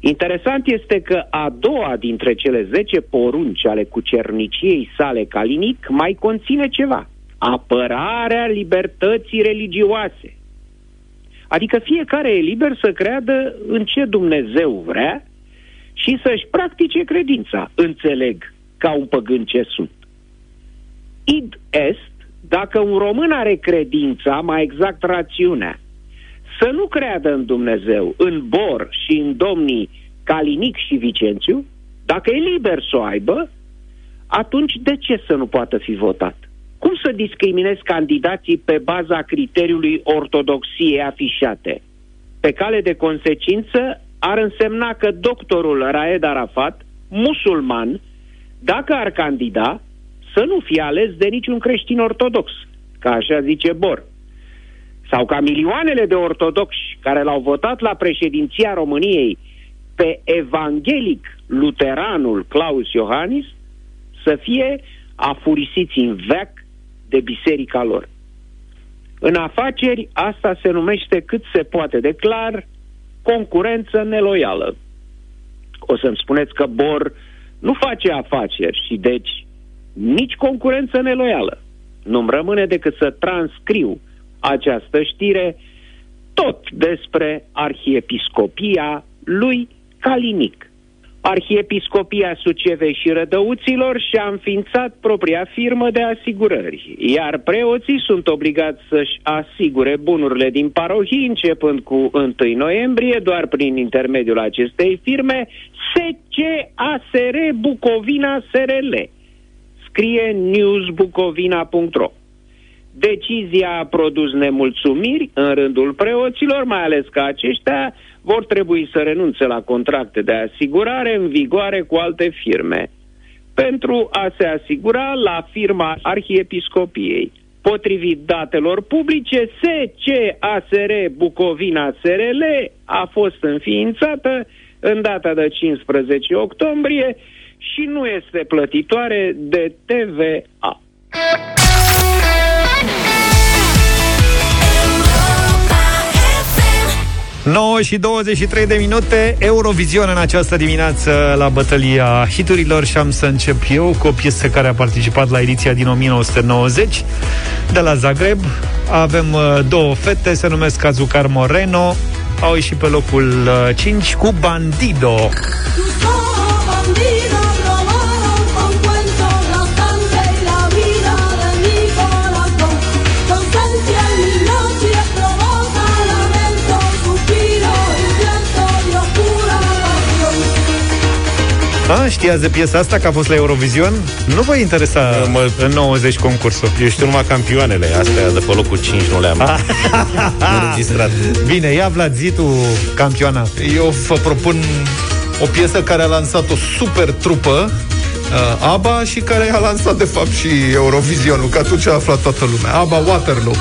Interesant este că a doua dintre cele zece porunci ale cucerniciei sale Calinic mai conține ceva: apărarea libertății religioase. Adică fiecare e liber să creadă în ce Dumnezeu vrea și să-și practice credința, înțeleg, ca un păgân ce sunt. Id est, dacă un român are credința, mai exact rațiunea, să nu creadă în Dumnezeu, în Bor și în domnii Calinic și Vicențiu, dacă e liber să o aibă, atunci de ce să nu poată fi votat? Cum să discriminezi candidații pe baza criteriului ortodoxiei afișate? Pe cale de consecință ar însemna că doctorul Raed Arafat, musulman, dacă ar candida, să nu fie ales de niciun creștin ortodox, ca așa zice Bor. Sau ca milioanele de ortodoxi care l-au votat la președinția României pe evanghelic luteranul Claus Iohannis să fie afurisiți în veac de biserica lor. În afaceri, asta se numește cât se poate de clar concurență neloială. O să-mi spuneți că Bor nu face afaceri și deci nici concurență neloială. Nu-mi rămâne decât să transcriu această știre tot despre arhiepiscopia lui Calinic. Arhiepiscopia Sucevei și Rădăuților și-a înființat propria firmă de asigurări, iar preoții sunt obligați să-și asigure bunurile din parohii începând cu întâi noiembrie, doar prin intermediul acestei firme, S C A S R Bucovina S R L, scrie news bucovina punct ro. Decizia a produs nemulțumiri în rândul preoților, mai ales că aceștia vor trebui să renunțe la contracte de asigurare în vigoare cu alte firme, pentru a se asigura la firma Arhiepiscopiei. Potrivit datelor publice, S C A S R Bucovina S R L a fost înființată în data de cincisprezece octombrie și nu este plătitoare de T V A. nouă și douăzeci și trei de minute, Eurovision în această dimineață la bătălia hiturilor și am să încep eu cu o piesă care a participat la ediția din o mie nouă sute nouăzeci de la Zagreb. Avem două fete, se numesc Azucar Moreno, au ieșit pe locul cinci cu Bandido. A, știați de piesa asta, că a fost la Eurovision? Nu vă interesa mă... în nouăzeci concursul. Eu știu numai campioanele astea de pe locul cinci, nu le-am înregistrat. Bine, ia Vlad, zi tu campioana. Eu vă propun o piesă care a lansat o super trupă, uh, ABBA, și care a lansat de fapt și Eurovisionul, că atunci a aflat toată lumea. ABBA, Waterloo.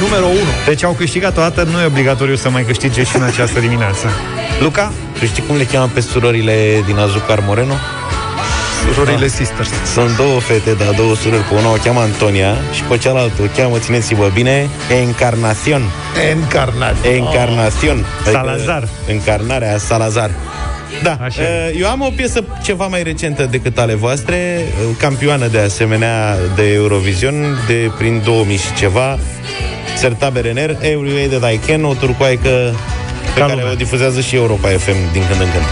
Numărul unu. Deci au câștigat o dată, nu e obligatoriu să mai câștige și în această dimineață. Luca, tu știi cum le cheamă pe surorile din Azucar Moreno? Surorile da. Sisters. Sunt două fete, dar două surori. Pe una o cheamă Antonia și pe cealaltă o cheamă, țineți-vă bine, Encarnación. Encarnación. Encarnación. Oh. Salazar. Încarnarea Salazar. Da, așa. Eu am o piesă ceva mai recentă decât ale voastre, campioană de asemenea de Eurovision, de prin două mii și ceva, Sertab Berener, Every Way That I Can, o turcoaică pe care o difuzează și Europa F M din când în când.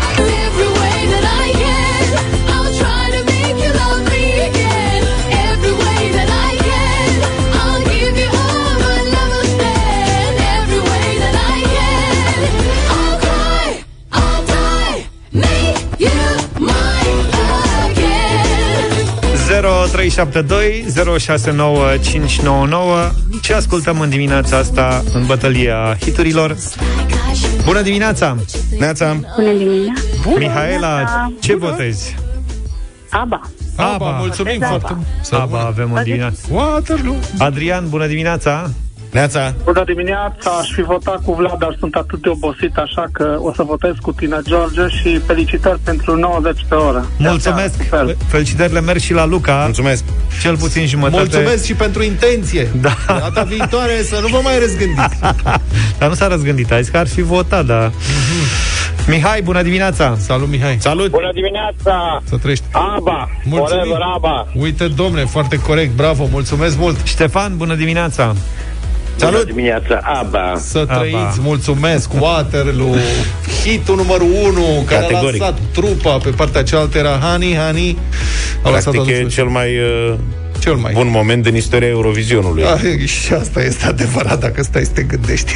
zero trei șapte doi zero șase nouă cinci nouă nouă. Ce ascultăm în dimineața asta în bătălia hiturilor? Bună dimineața! Neața. Bună dimineața! Mihaela, ce Bună. votezi? ABBA. ABBA, ABBA. Mulțumim foarte mult! ABBA avem în dimineața. Waterloo. Adrian, bună dimineața! Neața. Bună dimineața, aș fi votat cu Vlad, dar sunt atât de obosit, așa că o să votez cu tine, George, și felicitări pentru nouăzeci de oră. Mulțumesc! Fel. Felicitările merg și la Luca. Mulțumesc! Cel puțin jumătate. Mulțumesc și pentru intenție. Da. Data viitoare să nu vă mai răzgândiți. Dar nu s-a răzgândit, a zis că ar fi votat, dar... Mm-hmm. Mihai, bună dimineața! Salut, Mihai! Salut! Bună dimineața! Să trăiești! ABBA! Mulțumim! ABBA. Uite, domne, foarte corect, bravo, mulțumesc mult! Ștefan, bună dimineața! Salut. Bună dimineața, ABBA. Să trăiți, mulțumesc, Waterloo. Hitul numărul unu, care categoric a lansat trupa. Pe partea cealaltă era Honey, Honey. Practic e cel mai, uh, cel mai bun moment din istoria Eurovisionului. A, și asta este adevărat, dacă stai să te gândești.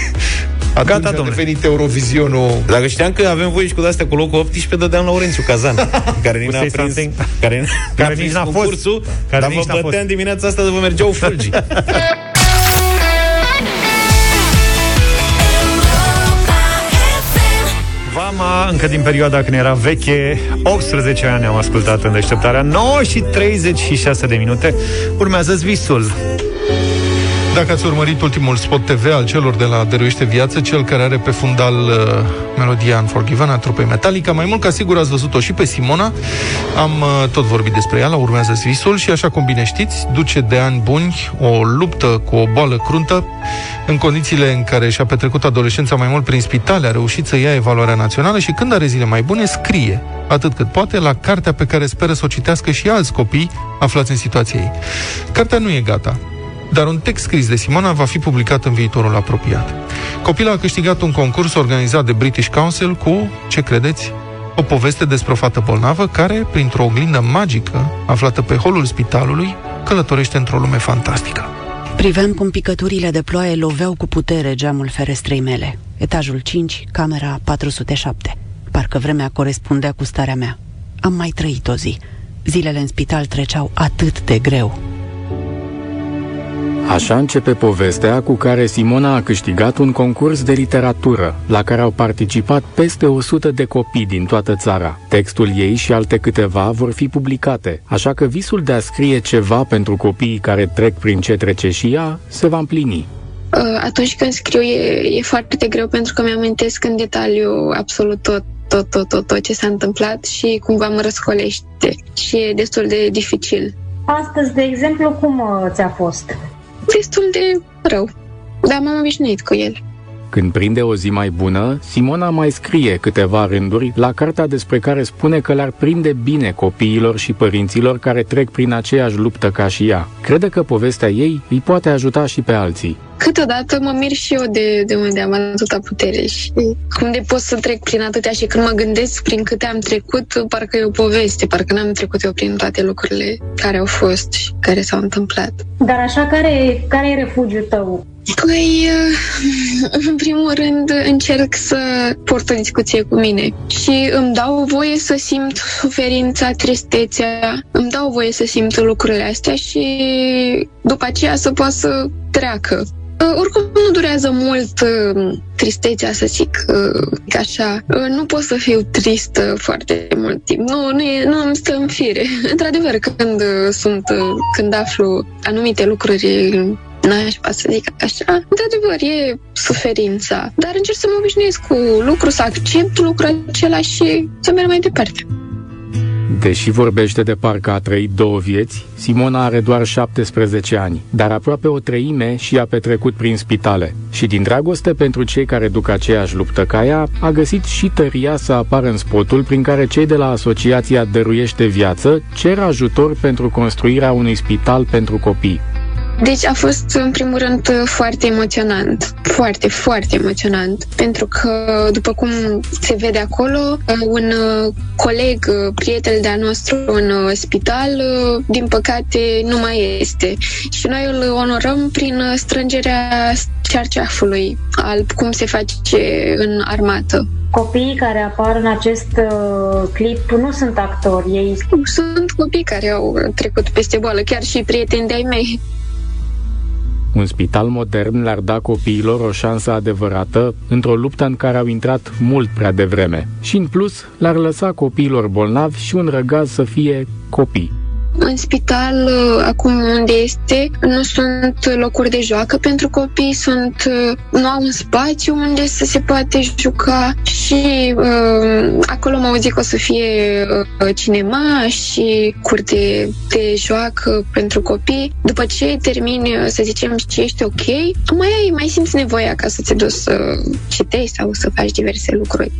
Atunci gata, a devenit Eurovisionul. Dacă știam că avem voie și cu astea cu locul optsprezece, dădeam la Orențiu Cazan, care nici n-a prins, care, care nici n-a fost cursul, care dar nici vă băteam dimineața asta de vă mergeau fulgi. Încă din perioada când era veche, optsprezece ani am ascultat în deșteptarea. Nouă și treizeci și șase de minute. Urmează Visul. Dacă ați urmărit ultimul spot T V al celor de la Dăruiește Viață, cel care are pe fundal uh, melodia Unforgiven a trupei Metallica, mai mult ca sigur ați văzut-o și pe Simona. Am uh, tot vorbit despre ea la Urmează Visul și, așa cum bine știți, duce de ani buni o luptă cu o boală cruntă. În condițiile în care și-a petrecut adolescența mai mult prin spitale, a reușit să ia evaluarea națională și, când are zile mai bune, scrie, atât cât poate, la cartea pe care speră să o citească și alți copii aflați în situația ei. Cartea nu e gata, dar un text scris de Simona va fi publicat în viitorul apropiat. Copila a câștigat un concurs organizat de British Council cu, ce credeți, o poveste despre o fată bolnavă care, printr-o oglindă magică aflată pe holul spitalului, călătorește într-o lume fantastică. Priveam cum picăturile de ploaie loveau cu putere geamul ferestrei mele. Etajul cinci, camera patru sute șapte. Parcă vremea corespundea cu starea mea. Am mai trăit o zi. Zilele în spital treceau atât de greu. Așa începe povestea cu care Simona a câștigat un concurs de literatură, la care au participat peste o sută de copii din toată țara. Textul ei și alte câteva vor fi publicate, așa că visul de a scrie ceva pentru copiii care trec prin ce trece și ea se va împlini. Atunci când scriu e, e foarte greu, pentru că mi-amintesc în detaliu absolut tot, tot, tot, tot, tot ce s-a întâmplat și cumva mă răscolește și e destul de dificil. Astăzi, de exemplu, cum ți-a fost? Destul de rău, dar m-am obișnuit cu el. Când prinde o zi mai bună, Simona mai scrie câteva rânduri la cartea despre care spune că le-ar prinde bine copiilor și părinților care trec prin aceeași luptă ca și ea. Crede că povestea ei îi poate ajuta și pe alții. Câteodată mă mir și eu de, de unde am atâta putere și cum de pot să trec prin atâtea, și când mă gândesc prin câte am trecut, parcă e o poveste, parcă n-am trecut eu prin toate lucrurile care au fost și care s-au întâmplat. Dar așa, care, care e refugiul tău? Păi, în primul rând, încerc să port o discuție cu mine și îmi dau voie să simt suferința, tristețea, îmi dau voie să simt lucrurile astea și după aceea să pot să treacă. Oricum nu durează mult tristețea, să zic așa. Nu pot să fiu tristă foarte mult timp. Nu, nu, e, nu îmi stă în fire. Într-adevăr, când sunt, când aflu anumite lucruri nașpa, să zic așa, într-adevăr e suferința. Dar încerc să mă obișnuiesc cu lucru, să accept lucrul acela și să merg mai departe. Deși vorbește de parcă a trăit două vieți, Simona are doar șaptesprezece ani, dar aproape o treime și a petrecut prin spitale. Și din dragoste pentru cei care duc aceeași luptă ca ea, a găsit și tăria să apară în spotul prin care cei de la Asociația Dăruiește Viață cer ajutor pentru construirea unui spital pentru copii. Deci a fost, în primul rând, foarte emoționant. Foarte, foarte emoționant. Pentru că, după cum se vede acolo, un coleg, prieten de-a nostru în spital, din păcate, nu mai este. Și noi îl onorăm prin strângerea cearceafului alb, cum se face în armată. Copiii care apar în acest uh, clip nu sunt actori, ei... Sunt copii care au trecut peste boală, chiar și prieteni de-ai mei. Un spital modern le-ar da copiilor o șansă adevărată într-o luptă în care au intrat mult prea devreme. Și în plus, le-ar lăsa copiilor bolnavi și un răgaz să fie copii. În spital, acum unde este, nu sunt locuri de joacă pentru copii, sunt, nu au un spațiu unde să se poate juca și uh, acolo m-au zis că o să fie uh, cinema și curte de joacă pentru copii. După ce termini, să zicem, și ești ok, mai, ai, mai simți nevoia ca să te duci să citești sau să faci diverse lucruri.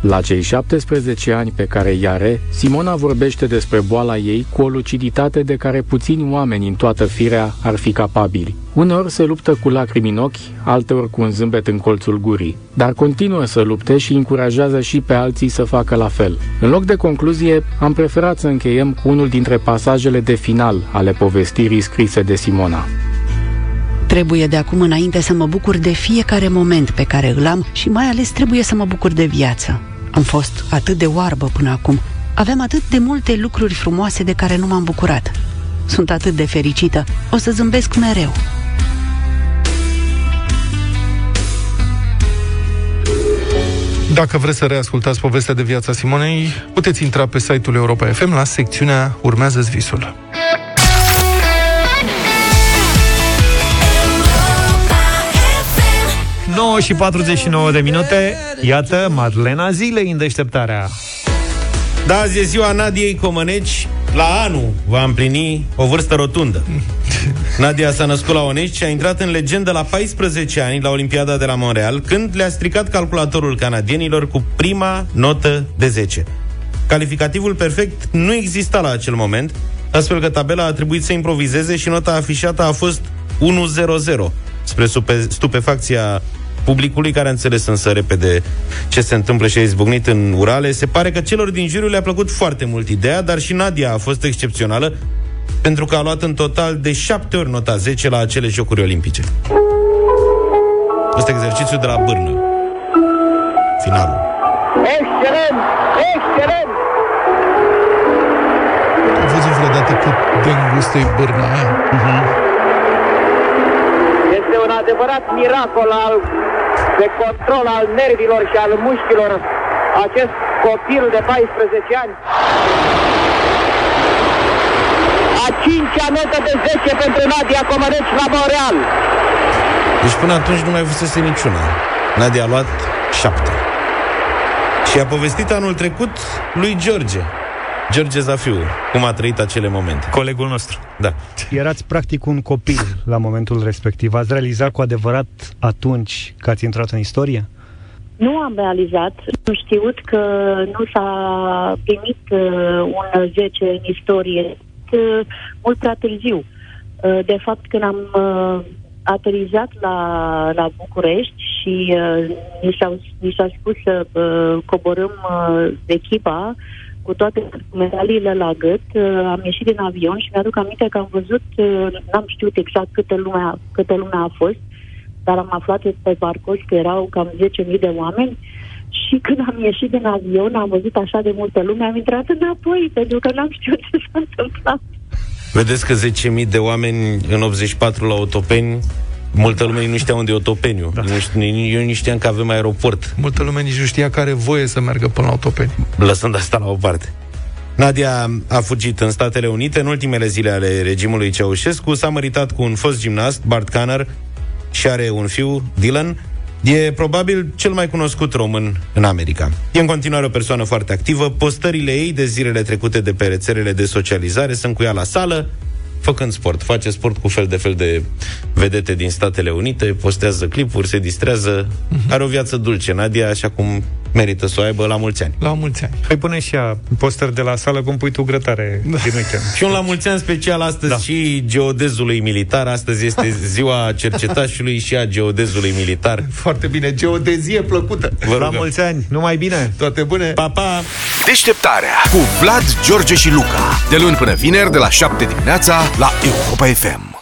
La cei șaptesprezece ani pe care îi are, Simona vorbește despre boala ei cu o luciditate de care puțini oameni în toată firea ar fi capabili. Uneori se luptă cu lacrimi în ochi, alteori cu un zâmbet în colțul gurii. Dar continuă să lupte și încurajează și pe alții să facă la fel. În loc de concluzie, am preferat să încheiem cu unul dintre pasajele de final ale povestirii scrise de Simona. Trebuie de acum înainte să mă bucur de fiecare moment pe care îl am și mai ales trebuie să mă bucur de viață. Am fost atât de oarbă până acum. Aveam atât de multe lucruri frumoase de care nu m-am bucurat. Sunt atât de fericită. O să zâmbesc mereu. Dacă vreți să reascultați povestea de viața Simonei, puteți intra pe site-ul Europa F M la secțiunea Urmează-ți visul. nouă și patruzeci și nouă de minute. Iată Madlena zilei în deșteptarea. Da, azi e ziua Nadiei Comăneci. La anul va împlini o vârstă rotundă. Nadia s-a născut la Onești și a intrat în legendă la paisprezece ani la Olimpiada de la Montreal, când le-a stricat calculatorul canadienilor cu prima notă de zece. Calificativul perfect nu exista la acel moment, astfel că tabela a trebuit să improvizeze și nota afișată a fost unu zero zero, spre stupe- stupefacția publicului, care a înțeles însă repede ce se întâmplă și a izbucnit în urale. Se pare că celor din juriu le-a plăcut foarte mult ideea, dar și Nadia a fost excepțională, pentru că a luat în total de șapte ori nota zece la acele Jocuri Olimpice. Ăsta e exercițiul de la bârnă. Finalul. Excelent! Excelent! Am văzut vreodată cât de îngustă e bârna aia. Uh-huh. Este un adevărat miracol al, de control al nervilor și al mușchilor acest copil de paisprezece ani. A cincea notă de zece pentru Nadia Comăneci la Montreal. Deci până atunci nu mai văzuse niciuna. Nadia a luat șapte. Și a povestit anul trecut lui George, George Zafiu, cum a trăit acele momente. Colegul nostru. Da. Erați practic un copil la momentul respectiv. Ați realizat cu adevărat atunci că ați intrat în istorie? Nu am realizat, nu știut că nu s-a primit un zece în istorie mult prea târziu. De fapt, când am aterizat la, la București și mi s-a, mi s-a spus să coborâm echipa cu toate medaliile la gât, am ieșit din avion și mi-aduc aminte că am văzut, n-am știut exact câte lumea, câte lumea a fost, dar am aflat pe parcurs că erau cam zece mii de oameni. Și când am ieșit din avion, am văzut așa de multă lume, am intrat înapoi, pentru că n-am știut ce s-a întâmplat. Vedeți că zece mii de oameni în optzeci și patru la Otopeni, multă lume nu știa unde e Otopeniu. Da. Eu nu știam că avem aeroport. Multă lume nici nu știa că are voie să meargă până la Otopeni. Lăsând asta la o parte. Nadia a fugit în Statele Unite în ultimele zile ale regimului Ceaușescu, s-a măritat cu un fost gimnast, Bart Kanner, și are un fiu, Dylan. E probabil cel mai cunoscut român în America. E în continuare o persoană foarte activă. Postările ei de zilele trecute de pe rețelele de socializare sunt cu ea la sală, făcând sport. Face sport cu fel de fel de vedete din Statele Unite, postează clipuri, se distrează. Uh-huh. Are o viață dulce, Nadia, așa cum merită să o aibă. La mulți ani. La mulți ani. Păi pune și ea postări de la sală, cum pui tu grătare din weekend. Și un la mulți ani special astăzi, da. Și geodezului militar. Astăzi este ziua cercetașului și a geodezului militar. Foarte bine, geodezie plăcută. Vă la mulți ani, numai bine. Toate bune. Pa, pa. Deșteptarea cu Vlad, George și Luca. De luni până vineri, de la șapte dimineața, la Europa F M.